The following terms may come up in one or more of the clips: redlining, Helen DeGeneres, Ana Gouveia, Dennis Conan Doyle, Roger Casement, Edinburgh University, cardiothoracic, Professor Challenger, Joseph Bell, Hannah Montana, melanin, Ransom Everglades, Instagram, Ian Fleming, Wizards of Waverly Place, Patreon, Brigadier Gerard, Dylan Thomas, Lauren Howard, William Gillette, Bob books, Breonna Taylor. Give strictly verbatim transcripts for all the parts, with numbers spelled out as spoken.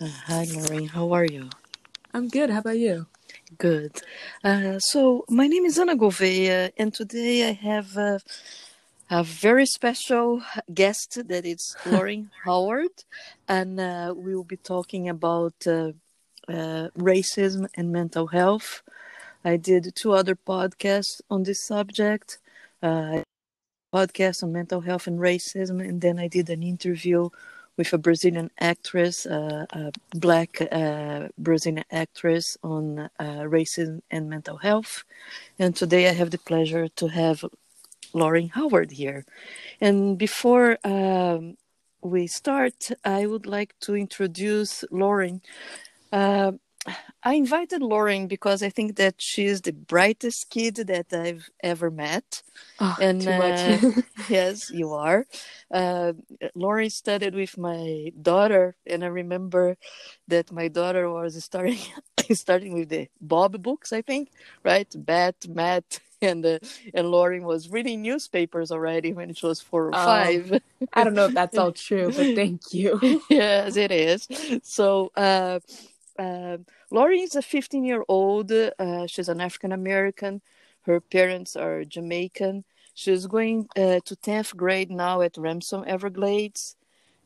Uh, hi, Lauren. How are you? I'm good. How about you? Good. Uh, so my name is Ana Gouveia, and today I have a, a very special guest that is Lauren Howard, and uh, we will be talking about uh, uh, racism and mental health. I did two other podcasts on this subject, uh, podcast on mental health and racism, and then I did an interview with a Brazilian actress, uh, a black uh, Brazilian actress on uh, racism and mental health. And today I have the pleasure to have Lauren Howard here. And before um, we start, I would like to introduce Lauren. Uh, I invited Lauren because I think that she is the brightest kid that I've ever met. Oh, and, too much. uh, yes, you are. Uh, Lauren studied with my daughter, and I remember that my daughter was starting starting with the Bob books, I think, right? Bat, Matt, and uh, and Lauren was reading newspapers already when she was four or um, five. I don't know if that's all true, but thank you. Yes, it is. So. Uh, Uh, Lauren is a fifteen-year-old. Uh, she's an African-American. Her parents are Jamaican. She's going uh, to tenth grade now at Ransom Everglades.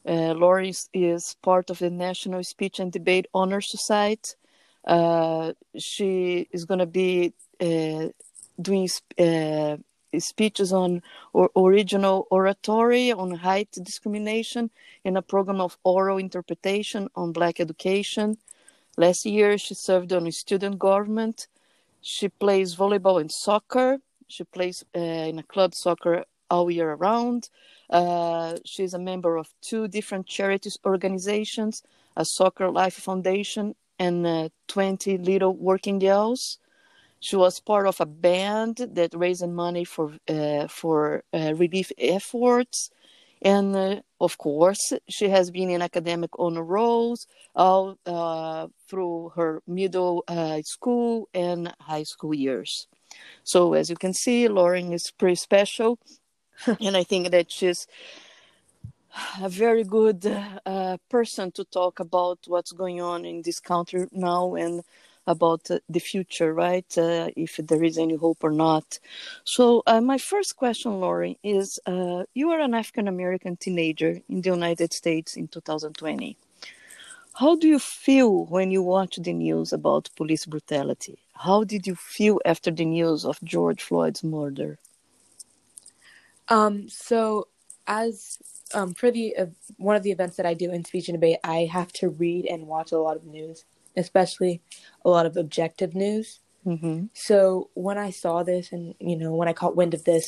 Uh, Lauren is part of the National Speech and Debate Honor Society. Uh, she is going to be uh, doing sp- uh, speeches on or- original oratory, on height discrimination, and a program of oral interpretation on Black education. Last year, she served on a student government. She plays volleyball and soccer. She plays uh, in a club soccer all year round. Uh, she's a member of two different charities organizations, a Soccer Life Foundation and uh, twenty Little Working Girls. She was part of a band that raised money for, uh, for uh, relief efforts. And, uh, of course, she has been in academic honor rolls all uh, through her middle uh, school and high school years. So, as you can see, Lauren is pretty special. And I think that she's a very good uh, person to talk about what's going on in this country now and about uh, the future, right? Uh, if there is any hope or not. So uh, my first question, Lauren, is uh, you are an African-American teenager in the United States in two thousand twenty. How do you feel when you watch the news about police brutality? How did you feel after the news of George Floyd's murder? Um, so as um, privy of one of the events that I do in speech and debate, I have to read and watch a lot of news, especially a lot of objective news. Mm-hmm. So when I saw this and, you know, when I caught wind of this,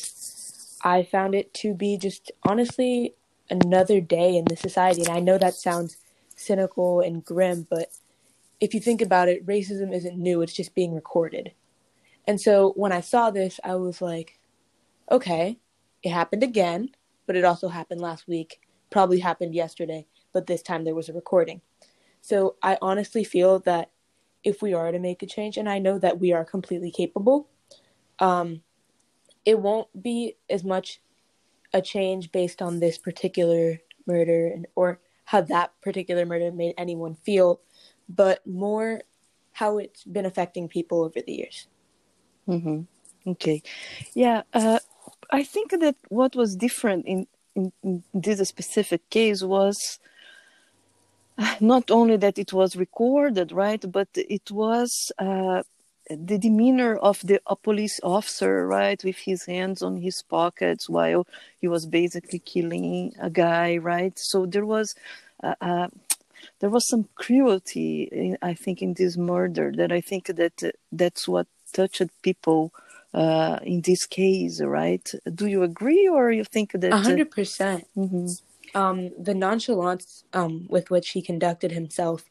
I found it to be just honestly another day in the society. And I know that sounds cynical and grim, but if you think about it, racism isn't new. It's just being recorded. And so when I saw this, I was like, okay, it happened again, but it also happened last week, probably happened yesterday, but this time there was a recording. So I honestly feel that if we are to make a change, and I know that we are completely capable, um, it won't be as much a change based on this particular murder and or how that particular murder made anyone feel, but more how it's been affecting people over the years. Mm-hmm. Okay. Yeah, uh, I think that what was different in, in, in this specific case was not only that it was recorded, right, but it was uh, the demeanor of the a police officer, right, with his hands on his pockets while he was basically killing a guy, right? So there was uh, uh, there was some cruelty, in, I think, in this murder that I think that uh, that's what touched people uh, in this case, right? Do you agree, or you think that a hundred percent? Um, the nonchalance um, with which he conducted himself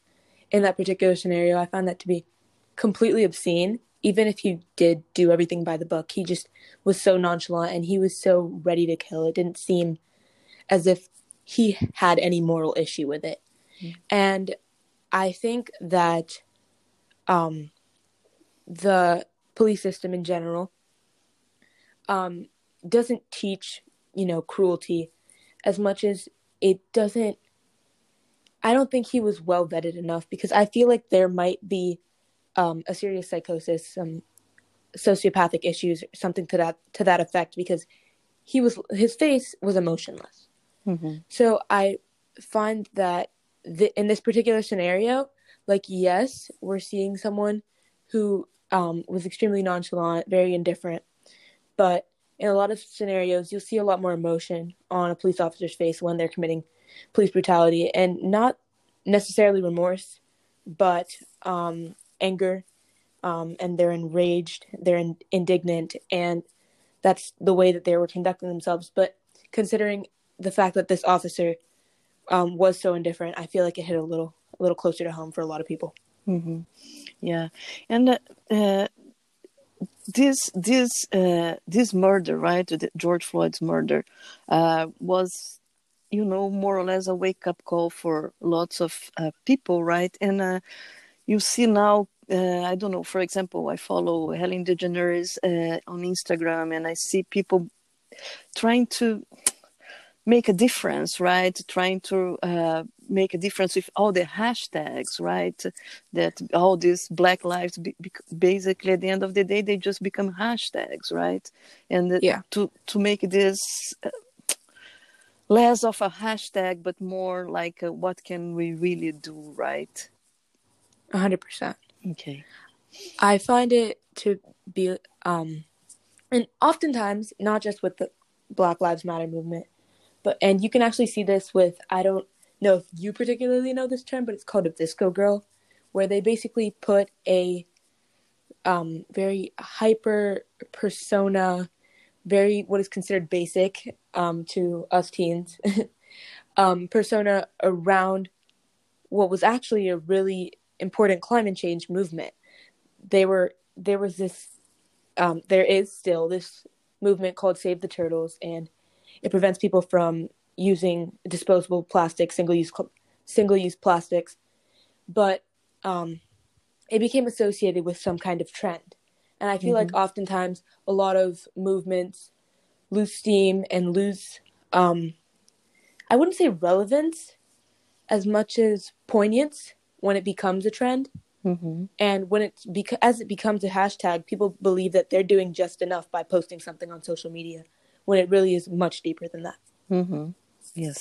in that particular scenario, I found that to be completely obscene. Even if he did do everything by the book, he just was so nonchalant and he was so ready to kill. It didn't seem as if he had any moral issue with it. Yeah. And I think that um, the police system in general um, doesn't teach, you know, cruelty as much as it doesn't, I don't think he was well vetted enough, because I feel like there might be um, a serious psychosis, some sociopathic issues, something to that to that effect, because he was his face was emotionless. Mm-hmm. So I find that th- in this particular scenario, like, yes, we're seeing someone who um, was extremely nonchalant, very indifferent, but in a lot of scenarios, you'll see a lot more emotion on a police officer's face when they're committing police brutality, and not necessarily remorse, but um, anger, um, and they're enraged, they're in- indignant, and that's the way that they were conducting themselves. But considering the fact that this officer um, was so indifferent, I feel like it hit a little a little closer to home for a lot of people. Mm-hmm. Yeah, and uh, uh, this this uh, this murder, right, George Floyd's murder, uh, was, you know, more or less a wake-up call for lots of uh, people, right? And uh, you see now, uh, I don't know, for example, I follow Helen DeGeneres uh, on Instagram, and I see people trying to make a difference, right? Trying to uh, make a difference with all the hashtags, right? That all these Black lives, be- be- basically at the end of the day, they just become hashtags, right? And yeah. to, to make this uh, less of a hashtag, but more like a, what can we really do, right? one hundred percent. Okay. I find it to be, um, and oftentimes, not just with the Black Lives Matter movement, But, and you can actually see this with, I don't know if you particularly know this term, but it's called a disco girl, where they basically put a um, very hyper persona, very what is considered basic um, to us teens, um, persona around what was actually a really important climate change movement. They were, there was this, um, there is still this movement called Save the Turtles, and it prevents people from using disposable plastics, single-use single-use plastics. But um, it became associated with some kind of trend. And I feel mm-hmm. like oftentimes a lot of movements lose steam and lose, um, I wouldn't say relevance as much as poignance when it becomes a trend. Mm-hmm. And when it's beca- as it becomes a hashtag, people believe that they're doing just enough by posting something on social media, when it really is much deeper than that. Mm-hmm. Yes.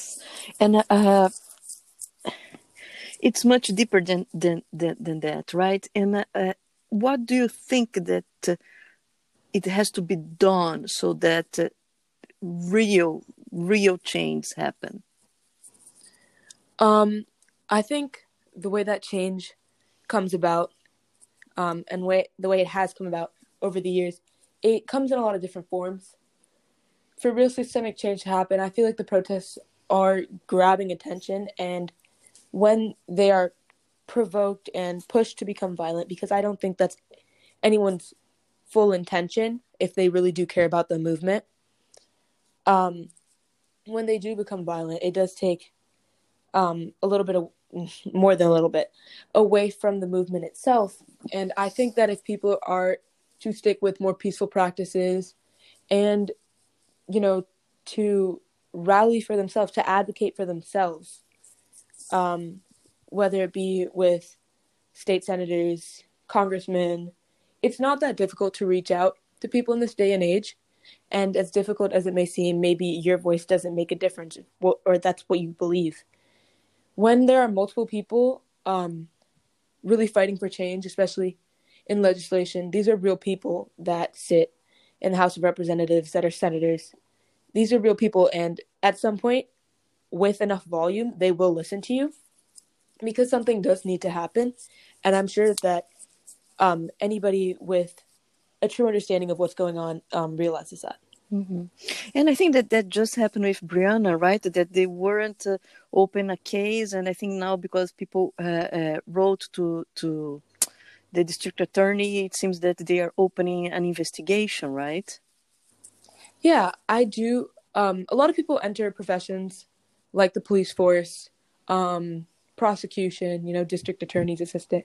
And uh, it's much deeper than than, than, than that, right? And uh, what do you think that uh, it has to be done so that uh, real, real change happen? Um, I think the way that change comes about, um, and way, the way it has come about over the years, it comes in a lot of different forms. For real systemic change to happen, I feel like the protests are grabbing attention, and when they are provoked and pushed to become violent, because I don't think that's anyone's full intention if they really do care about the movement. Um, when they do become violent, it does take um, a little bit of, more than a little bit, away from the movement itself. And I think that if people are to stick with more peaceful practices and, you know, to rally for themselves, to advocate for themselves, um, whether it be with state senators, congressmen, it's not that difficult to reach out to people in this day and age. And as difficult as it may seem, maybe your voice doesn't make a difference, or that's what you believe. When there are multiple people um, really fighting for change, especially in legislation, these are real people that sit in the House of Representatives, that are senators. These are real people, and at some point, with enough volume, they will listen to you, because something does need to happen. And I'm sure that um, anybody with a true understanding of what's going on um, realizes that. Mm-hmm. And I think that that just happened with Breonna, right? That they weren't uh, open a case, and I think now because people uh, uh, wrote to to. the district attorney, it seems that they are opening an investigation, right? Yeah, I do. Um, a lot of people enter professions like the police force, um, prosecution, you know, district attorneys, assistant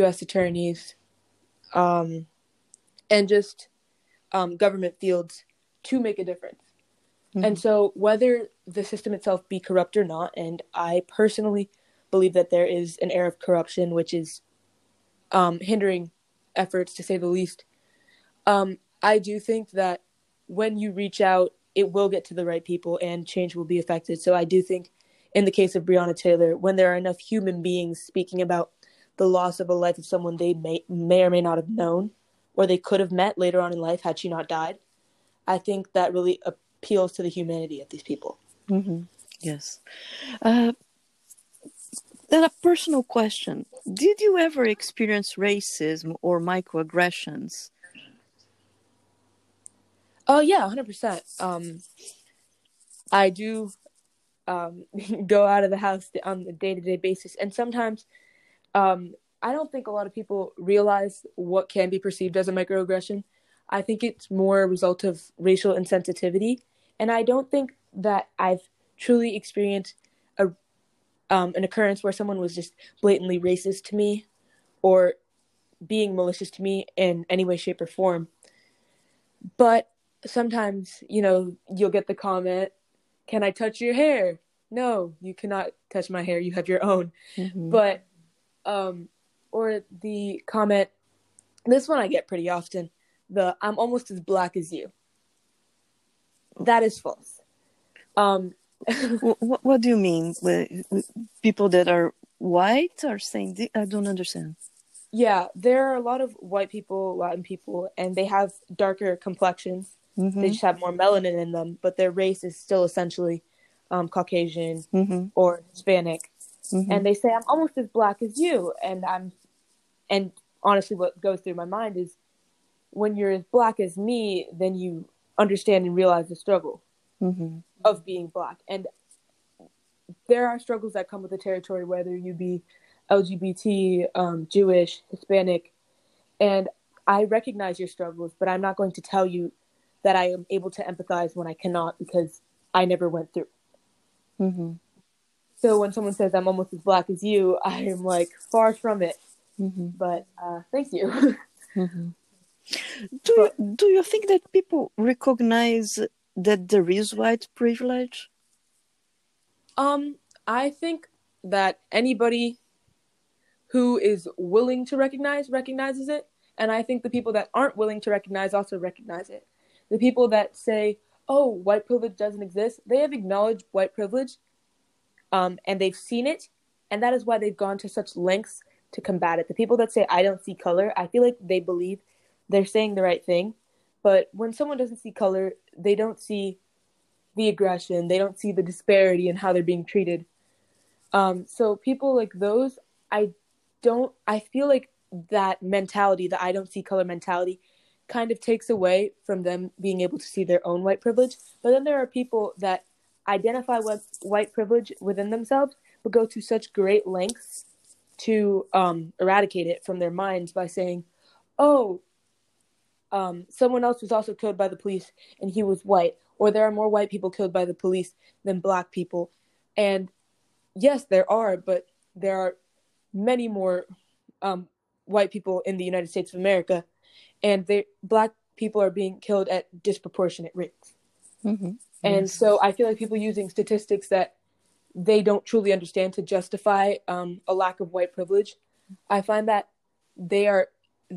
U S attorneys, um, and just um, government fields to make a difference. Mm-hmm. And so whether the system itself be corrupt or not, and I personally believe that there is an air of corruption, which is um, hindering efforts, to say the least. Um, I do think that when you reach out, it will get to the right people and change will be affected. So I do think in the case of Breonna Taylor, when there are enough human beings speaking about the loss of a life of someone they may, may or may not have known, or they could have met later on in life had she not died, I think that really appeals to the humanity of these people. Mm-hmm. Yes. Uh, then a personal question. Did you ever experience racism or microaggressions? Oh, yeah, one hundred percent. Um, I do um, go out of the house on a day-to-day basis. And sometimes um, I don't think a lot of people realize what can be perceived as a microaggression. I think it's more a result of racial insensitivity. And I don't think that I've truly experienced a um, an occurrence where someone was just blatantly racist to me or being malicious to me in any way, shape, or form. But sometimes, you know, you'll get the comment, "Can I touch your hair?" "No, you cannot touch my hair. You have your own." Mm-hmm. But, um, or the comment, this one I get pretty often, the "I'm almost as black as you." That is false. Um, what, what do you mean? People that are white are saying, I don't understand. Yeah, there are a lot of white people, Latin people, and they have darker complexions. Mm-hmm. They just have more melanin in them, but their race is still essentially um, Caucasian mm-hmm. or Hispanic. Mm-hmm. And they say, "I'm almost as black as you." And I'm, and honestly, what goes through my mind is, when you're as black as me, then you understand and realize the struggle mm-hmm. of being black. And there are struggles that come with the territory, whether you be L G B T, um, Jewish, Hispanic, and I recognize your struggles, but I'm not going to tell you that I am able to empathize when I cannot, because I never went through it. Mm-hmm. So when someone says, "I'm almost as black as you," I am like, far from it. Mm-hmm. But uh, thank you. Mm-hmm. Do but, you, do you think that people recognize that there is white privilege? Um, I think that anybody who is willing to recognize, recognizes it. And I think the people that aren't willing to recognize also recognize it. The people that say, "Oh, white privilege doesn't exist," they have acknowledged white privilege um, and they've seen it. And that is why they've gone to such lengths to combat it. The people that say, "I don't see color," I feel like they believe they're saying the right thing. But when someone doesn't see color, they don't see the aggression. They don't see the disparity in how they're being treated. Um, so people like those, I don't I feel like that mentality, the "I don't see color" mentality, kind of takes away from them being able to see their own white privilege. But then there are people that identify with white privilege within themselves, but go to such great lengths to um, eradicate it from their minds by saying, "Oh, um, someone else was also killed by the police and he was white," or "There are more white people killed by the police than black people." And yes, there are, but there are many more um, white people in the United States of America, and they, black people are being killed at disproportionate rates. Mm-hmm. And yes. So I feel like people using statistics that they don't truly understand to justify um, a lack of white privilege. I find that they are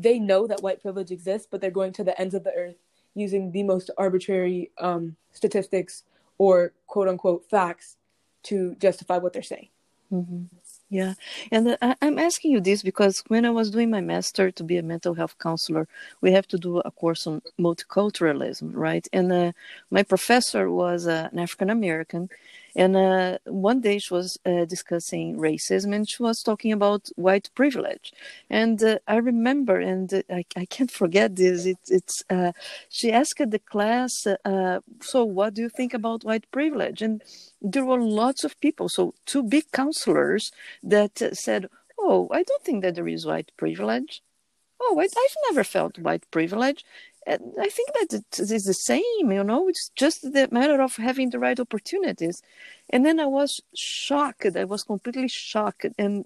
they know that white privilege exists, but they're going to the ends of the earth using the most arbitrary um, statistics or quote unquote facts to justify what they're saying. Mm-hmm. Yeah. And uh, I'm asking you this because when I was doing my master to be a mental health counselor, we have to do a course on multiculturalism, right? And uh, my professor was uh, an African-American. And uh, one day she was uh, discussing racism and she was talking about white privilege. And uh, I remember, and uh, I, I can't forget this, it, it's uh, she asked the class, uh, so what do you think about white privilege? And there were lots of people, so two big counselors that uh, said, "Oh, I don't think that there is white privilege. Oh, I, I've never felt white privilege. And I think that it is the same, you know, it's just the matter of having the right opportunities." And then I was shocked. I was completely shocked. And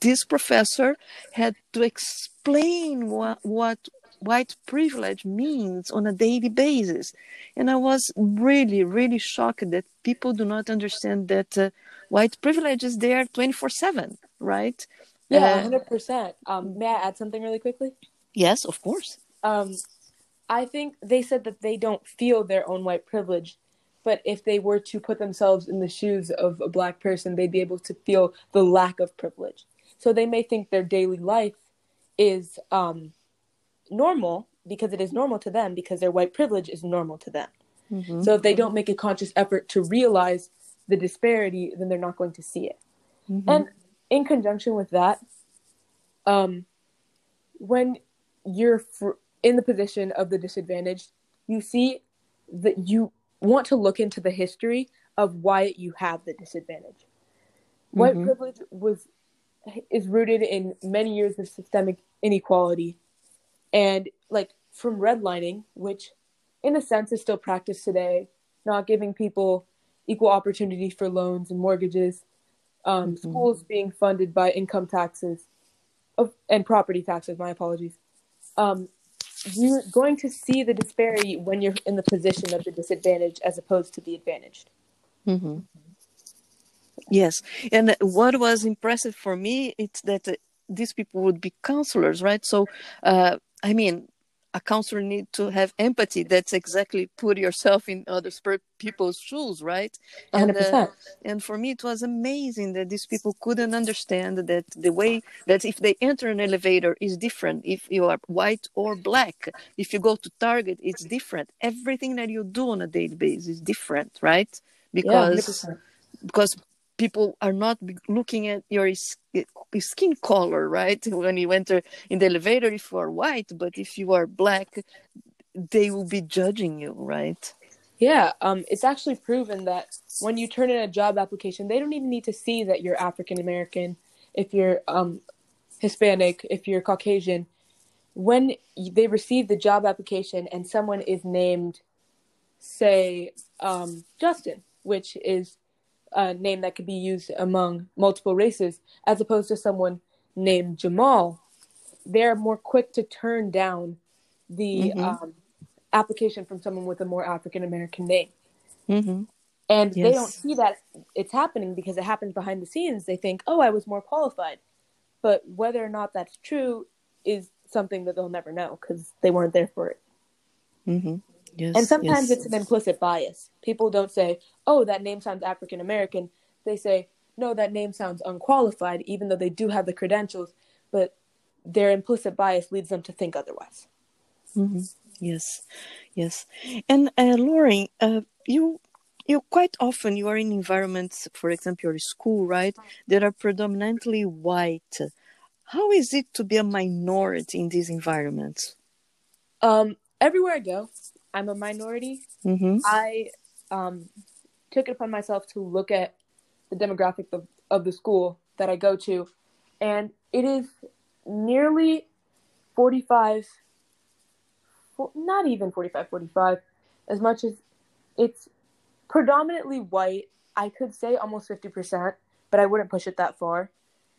this professor had to explain what, what white privilege means on a daily basis. And I was really, really shocked that people do not understand that uh, white privilege is there twenty-four seven, right? Yeah, uh, one hundred percent. Um, may I add something really quickly? Yes, of course. Um, I think they said that they don't feel their own white privilege, but if they were to put themselves in the shoes of a black person, they'd be able to feel the lack of privilege. So they may think their daily life is um, normal because it is normal to them, because their white privilege is normal to them. Mm-hmm. So if they don't make a conscious effort to realize the disparity, then they're not going to see it. Mm-hmm. And in conjunction with that, um, when you're fr- in the position of the disadvantaged, you see that you want to look into the history of why you have the disadvantage. Mm-hmm. White privilege was is rooted in many years of systemic inequality, and like from redlining, which in a sense is still practiced today, not giving people equal opportunity for loans and mortgages, um, mm-hmm. schools being funded by income taxes of, and property taxes, my apologies. Um, you're going to see the disparity when you're in the position of the disadvantaged as opposed to the advantaged. Mm-hmm. Yes. And what was impressive for me is that uh, these people would be counselors, right? So, uh, I mean, a counselor needs to have empathy. That's exactly put yourself in other people's shoes, right? And, one hundred percent. Uh, and for me, it was amazing that these people couldn't understand that the way that if they enter an elevator is different if you are white or black. If you go to Target, it's different. Everything that you do on a daily basis is different, right? Because yeah, because people are not looking at your skin color, right? When you enter in the elevator, if you are white, but if you are black, they will be judging you, right? Yeah, um, it's actually proven that when you turn in a job application, they don't even need to see that you're African American, if you're um, Hispanic, if you're Caucasian. When they receive the job application and someone is named, say, um, Justin, which is a name that could be used among multiple races, as opposed to someone named Jamal, they're more quick to turn down the mm-hmm. um, application from someone with a more African-American name. Mm-hmm. And yes. They don't see that it's happening because it happens behind the scenes. They think, oh, I was more qualified. But whether or not that's true is something that they'll never know because they weren't there for it. Mm-hmm. Yes, and sometimes yes, it's yes. an implicit bias. People don't say, oh, that name sounds African-American. They say, no, that name sounds unqualified, even though they do have the credentials, but their implicit bias leads them to think otherwise. Mm-hmm. Yes, yes. And uh, Lauren, uh, you you quite often, you are in environments, for example, your school, right, that are predominantly white. How is it to be a minority in these environments? Um, everywhere I go, I'm a minority. Mm-hmm. I um, took it upon myself to look at the demographic of, of the school that I go to, and it is nearly forty-five, not even forty-five, forty-five, as much as it's predominantly white. I could say almost fifty percent, but I wouldn't push it that far.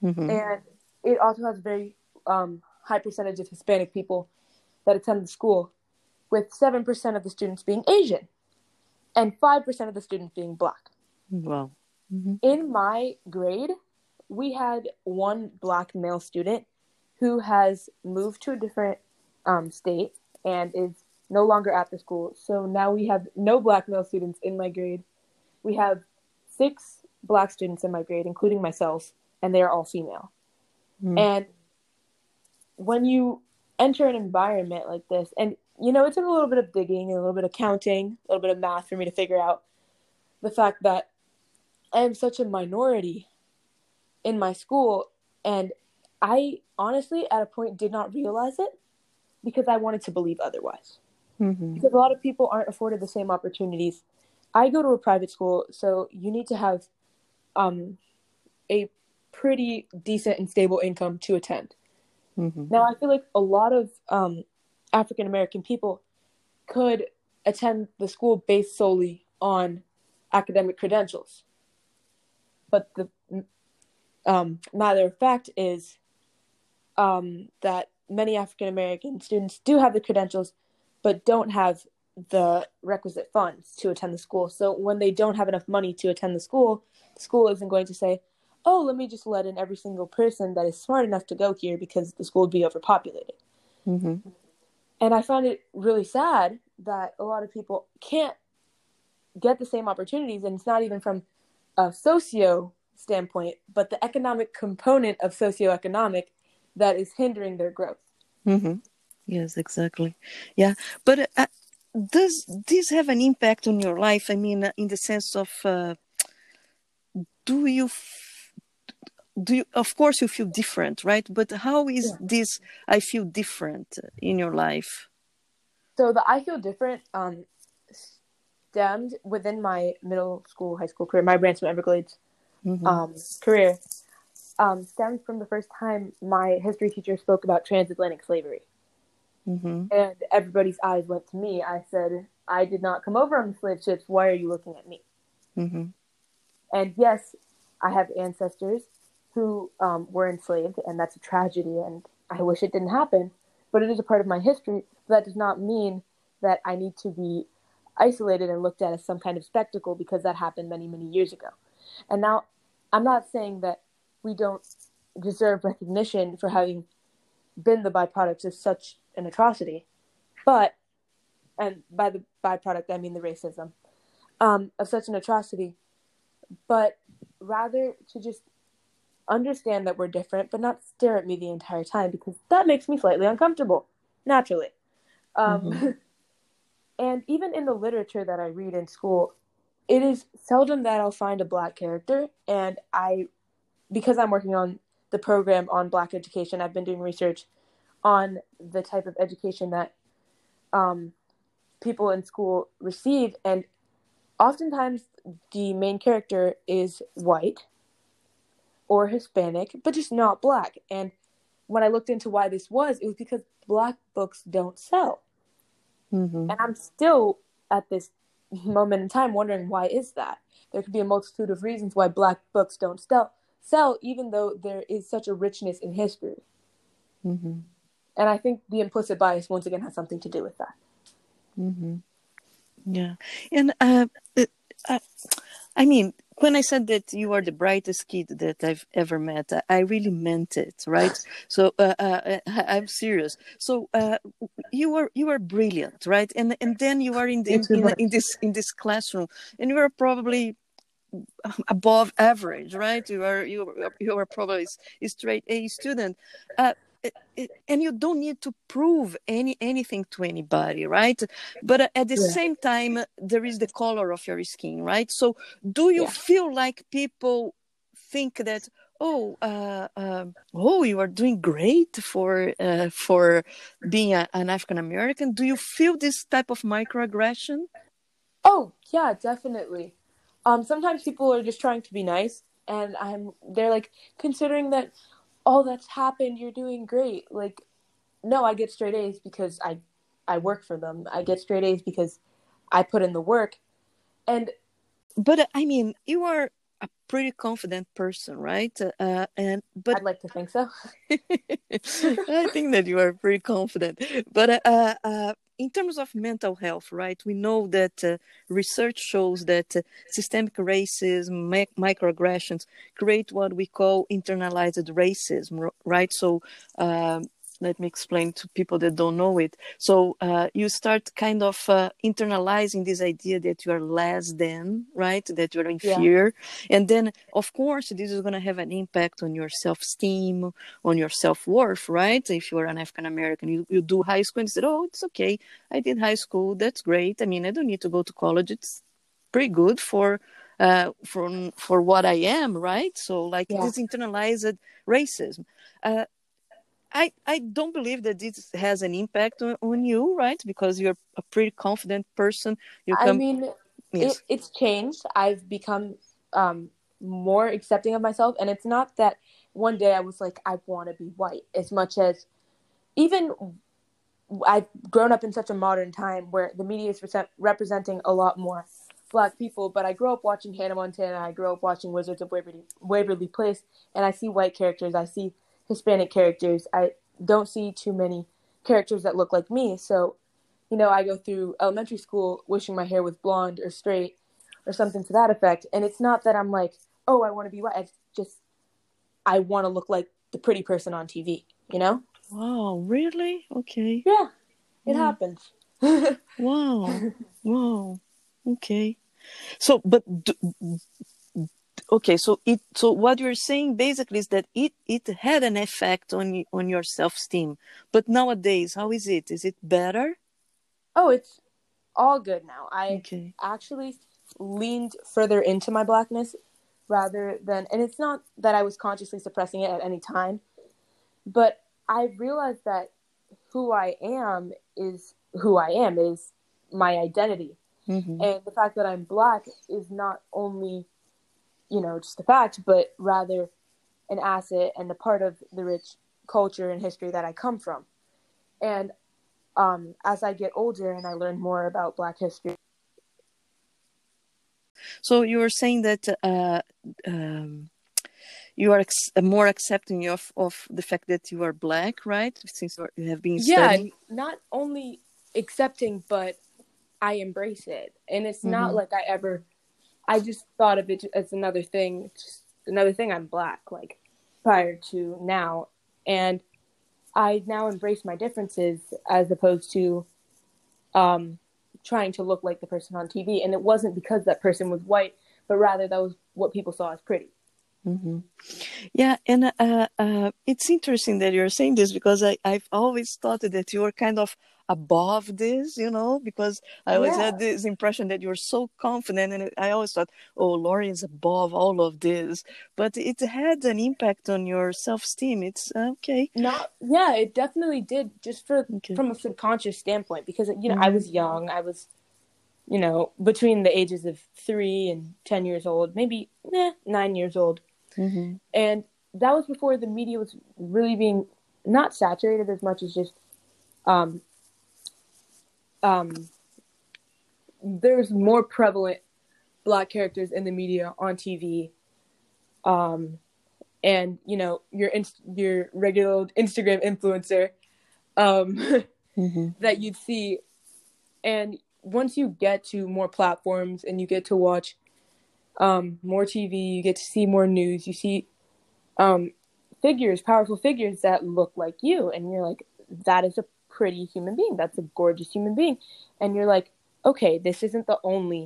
Mm-hmm. And it also has a very um, high percentage of Hispanic people that attend the school, with seven percent of the students being Asian and five percent of the students being black. Wow. Mm-hmm. In my grade, we had one black male student who has moved to a different um, state and is no longer at the school. So now we have no black male students in my grade. We have six black students in my grade, including myself, and they are all female. Mm. And when you enter an environment like this, and you know, it took a little bit of digging, a little bit of counting, a little bit of math for me to figure out the fact that I am such a minority in my school. And I honestly, at a point, did not realize it because I wanted to believe otherwise. Mm-hmm. Because a lot of people aren't afforded the same opportunities. I go to a private school, so you need to have um, a pretty decent and stable income to attend. Mm-hmm. Now, I feel like a lot of um, African-American people could attend the school based solely on academic credentials. But the um, matter of fact is um, that many African-American students do have the credentials, but don't have the requisite funds to attend the school. So when they don't have enough money to attend the school, school isn't going to say, oh, let me just let in every single person that is smart enough to go here because the school would be overpopulated. Mm-hmm. And I find it really sad that a lot of people can't get the same opportunities, and it's not even from a socio standpoint, but the economic component of socioeconomic that is hindering their growth. Mm-hmm. Yes, exactly. Yeah, but uh, does this have an impact on your life? I mean, in the sense of, uh, do you? F- Do you, of course you feel different, right? But how is yeah. this I feel different in your life? So the I feel different um, stemmed within my middle school, high school career, my Ransom Everglades mm-hmm. um, career, um, stemmed from the first time my history teacher spoke about transatlantic slavery. Mm-hmm. And everybody's eyes went to me. I said, I did not come over on the slave ships. Why are you looking at me? Mm-hmm. And yes, I have ancestors who um, were enslaved, and that's a tragedy, and I wish it didn't happen, but it is a part of my history. That does not mean that I need to be isolated and looked at as some kind of spectacle, because that happened many, many years ago. And now, I'm not saying that we don't deserve recognition for having been the byproducts of such an atrocity, but, and by the byproduct, I mean the racism, um, of such an atrocity, but rather to just understand that we're different, but not stare at me the entire time, because that makes me slightly uncomfortable, naturally. Um, mm-hmm. And even in the literature that I read in school, it is seldom that I'll find a Black character. And I, because I'm working on the program on Black education, I've been doing research on the type of education that um, people in school receive. And oftentimes the main character is white or Hispanic, but just not Black. And when I looked into why this was, it was because Black books don't sell. Mm-hmm. And I'm still at this moment in time wondering, why is that? There could be a multitude of reasons why Black books don't sell, sell even though there is such a richness in history. Mm-hmm. And I think the implicit bias, once again, has something to do with that. Mm-hmm. Yeah. And uh, it, I, I mean, when I said that you are the brightest kid that I've ever met, I really meant it, right? So uh, uh, I'm serious. So uh, you are you are brilliant, right? And and then you are in the, in, in this in this classroom, and you are probably above average, right? You are you are, you are probably a straight A student. Uh, and you don't need to prove any anything to anybody, right? But at the yeah. same time, there is the color of your skin, right? So do you yeah. feel like people think that, oh, uh, uh, oh, you are doing great for uh, for being a, an African-American? Do you feel this type of microaggression? Oh, yeah, definitely. Um, sometimes people are just trying to be nice, and I'm they're like, considering that, oh, that's happened, you're doing great. Like, no, I get straight A's because I, I work for them. I get straight A's because I put in the work. And, but I mean, you are a pretty confident person, right? Uh, and but I'd like to think so. I think that you are pretty confident. But uh, uh, in terms of mental health, right? We know that uh, research shows that uh, systemic racism, mic- microaggressions create what we call internalized racism, right? So um, let me explain to people that don't know it. So uh, you start kind of uh, internalizing this idea that you are less than, right? That you are inferior. Yeah. And then, of course, this is going to have an impact on your self-esteem, on your self-worth, right? If you are an African-American, you, you do high school and you say, oh, it's okay. I did high school. That's great. I mean, I don't need to go to college. It's pretty good for uh, for, for what I am, right? So like yeah. this internalized racism. Uh, I, I don't believe that this has an impact on, on you, right? Because you're a pretty confident person. You come, I mean, yes. it, it's changed. I've become um, more accepting of myself. And it's not that one day I was like, I want to be white. As much as even I've grown up in such a modern time where the media is re- representing a lot more Black people. But I grew up watching Hannah Montana. I grew up watching Wizards of Waverly, Waverly Place. And I see white characters. I see Hispanic characters. I don't see too many characters that look like me. So, you know, I go through elementary school wishing my hair was blonde or straight or something to that effect. And it's not that I'm like, oh, I want to be white. I've just, I want to look like the pretty person on T V, you know? Wow, really? Okay. Yeah, it wow. happens. Wow, wow, okay. So, but, okay, so it, so what you're saying basically is that it, it had an effect on on your self-esteem. But nowadays, how is it? Is it better? Oh, it's all good now. I okay. actually leaned further into my blackness rather than, and it's not that I was consciously suppressing it at any time, but I realized that who I am is who I am, is my identity. Mm-hmm. And the fact that I'm black is not only, you know, just a fact, but rather an asset and a part of the rich culture and history that I come from. And um, as I get older and I learn more about black history. So you were saying that uh, um, you are ex- more accepting of, of the fact that you are black, right? Since you have been yeah, studying. Yeah, not only accepting, but I embrace it. And it's mm-hmm. not like I ever, I just thought of it as another thing, just another thing I'm black, like prior to now. And I now embrace my differences as opposed to um, trying to look like the person on T V. And it wasn't because that person was white, but rather that was what people saw as pretty. Mm-hmm. Yeah, and uh, uh, it's interesting that you're saying this, because I, I've always thought that you were kind of above this, you know, because I always yeah. had this impression that you were so confident, and I always thought, oh, Lauren is above all of this. But it had an impact on your self-esteem. It's okay. Not, yeah, it definitely did, just for okay. from a subconscious standpoint, because, you know, mm-hmm. I was young. I was, you know, between the ages of three and ten years old, maybe eh, nine years old. Mm-hmm. And that was before the media was really being not saturated as much as just um, um, there's more prevalent black characters in the media on T V, um, and you know your inst- your regular old Instagram influencer um, mm-hmm. that you'd see. And once you get to more platforms and you get to watch Um, more T V, you get to see more news, you see um, figures, powerful figures that look like you, and you're like, that is a pretty human being, that's a gorgeous human being, and you're like, okay, this isn't the only,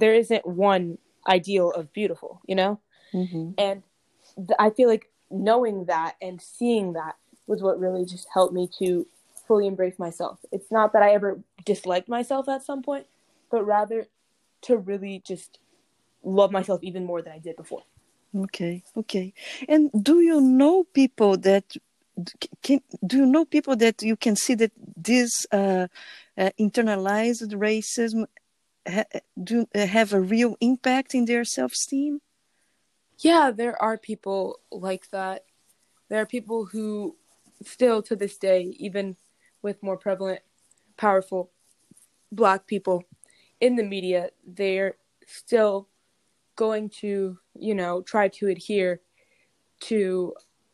there isn't one ideal of beautiful, you know? Mm-hmm. And th- I feel like knowing that and seeing that was what really just helped me to fully embrace myself. It's not that I ever disliked myself at some point, but rather to really just love myself even more than I did before. Okay, okay. And do you know people that can? Do you know people that you can see that this uh, uh, internalized racism ha- do uh, have a real impact in their self-esteem? Yeah, there are people like that. There are people who still to this day, even with more prevalent, powerful black people in the media, they're still going to, you know, try to adhere to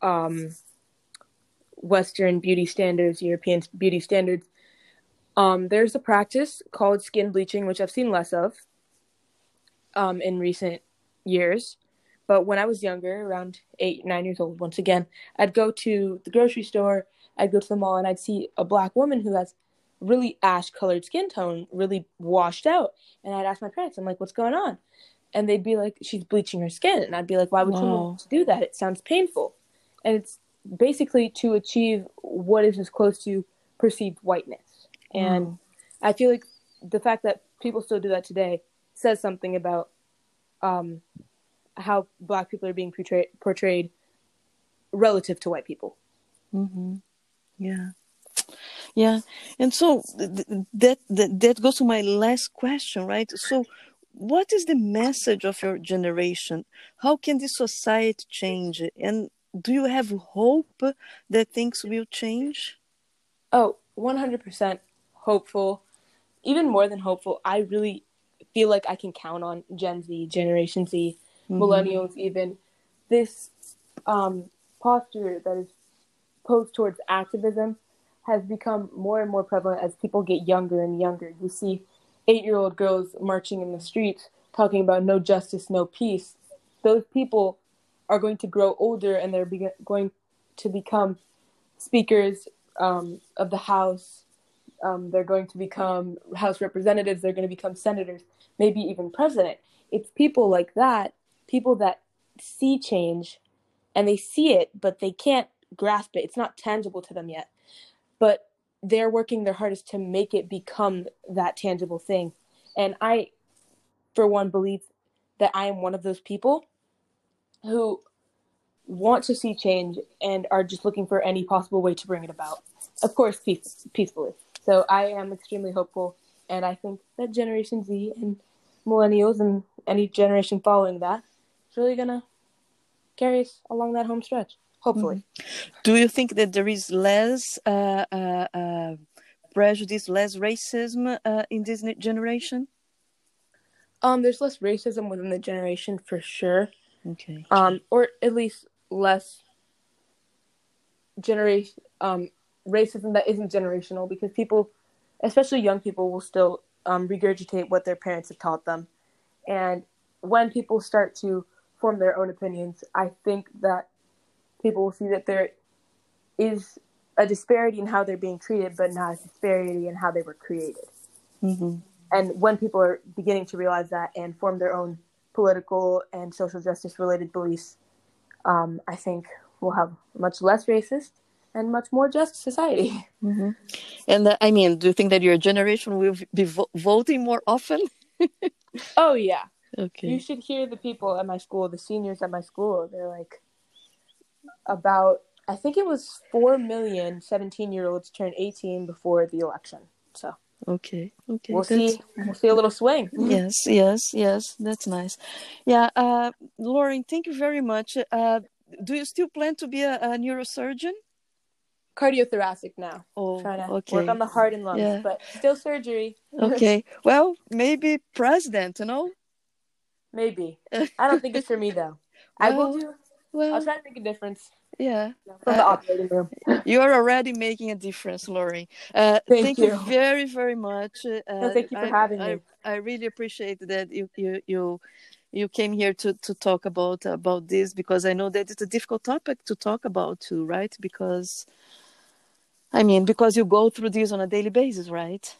um, Western beauty standards, European beauty standards. Um, there's a practice called skin bleaching, which I've seen less of um, in recent years. But when I was younger, around eight, nine years old, once again, I'd go to the grocery store, I'd go to the mall, and I'd see a black woman who has really ash-colored skin tone, really washed out. And I'd ask my parents, I'm like, what's going on? And they'd be like, she's bleaching her skin. And I'd be like, why would wow. someone do that? It sounds painful. And it's basically to achieve what is as close to perceived whiteness. And wow. I feel like the fact that people still do that today says something about um, how black people are being portray- portrayed relative to white people. Mm-hmm. Yeah. Yeah, and so th- that, that that goes to my last question, right? So what is the message of your generation? How can this society change? And do you have hope that things will change? Oh, one hundred percent hopeful. Even more than hopeful, I really feel like I can count on Gen Z, Generation Z, mm-hmm. millennials even. This um, posture that is posed towards activism has become more and more prevalent as people get younger and younger. You see eight-year-old girls marching in the streets, talking about no justice, no peace, those people are going to grow older and they're be- going to become speakers um, of the House. Um, they're going to become House representatives. They're going to become senators, maybe even president. It's people like that, people that see change and they see it, but they can't grasp it. It's not tangible to them yet, but they're working their hardest to make it become that tangible thing. And I, for one, believe that I am one of those people who want to see change and are just looking for any possible way to bring it about. Of course, peace, peacefully. So I am extremely hopeful, and I think that Generation Z and millennials and any generation following that is really going to carry us along that home stretch, hopefully. Mm-hmm. Do you think that there is less uh, uh, uh, prejudice, less racism uh, in this generation? Um, there's less racism within the generation for sure. Okay. Um, or at least less generation um, racism that isn't generational, because people, especially young people, will still um, regurgitate what their parents have taught them. And when people start to form their own opinions, I think that people will see that there is a disparity in how they're being treated, but not a disparity in how they were created. Mm-hmm. And when people are beginning to realize that and form their own political and social justice-related beliefs, um, I think we'll have much less racist and much more just society. Mm-hmm. And uh, I mean, do you think that your generation will be vo- voting more often? Oh, yeah. Okay. You should hear the people at my school, the seniors at my school. They're like about, I think it was four million seventeen-year-olds turned eighteen before the election, so... Okay. Okay. We'll see. We'll see a little swing. Yes. Yes. Yes. That's nice. Yeah. Uh, Lauren, thank you very much. Uh, do you still plan to be a, a neurosurgeon? Cardiothoracic now. Oh. Trying to okay. Work on the heart and lungs, yeah. But still surgery. Okay. Well, maybe president. You know. Maybe. I don't think it's for me though. I well, will do. Well, I'll try to make a difference. Yeah, from the operating room. You are already making a difference, Lauren. Uh, thank thank you. you very, very much. Uh, no, thank you for I, having I, me. I really appreciate that you you you, you came here to, to talk about about this, because I know that it's a difficult topic to talk about too, right? Because I mean, because you go through this on a daily basis, right?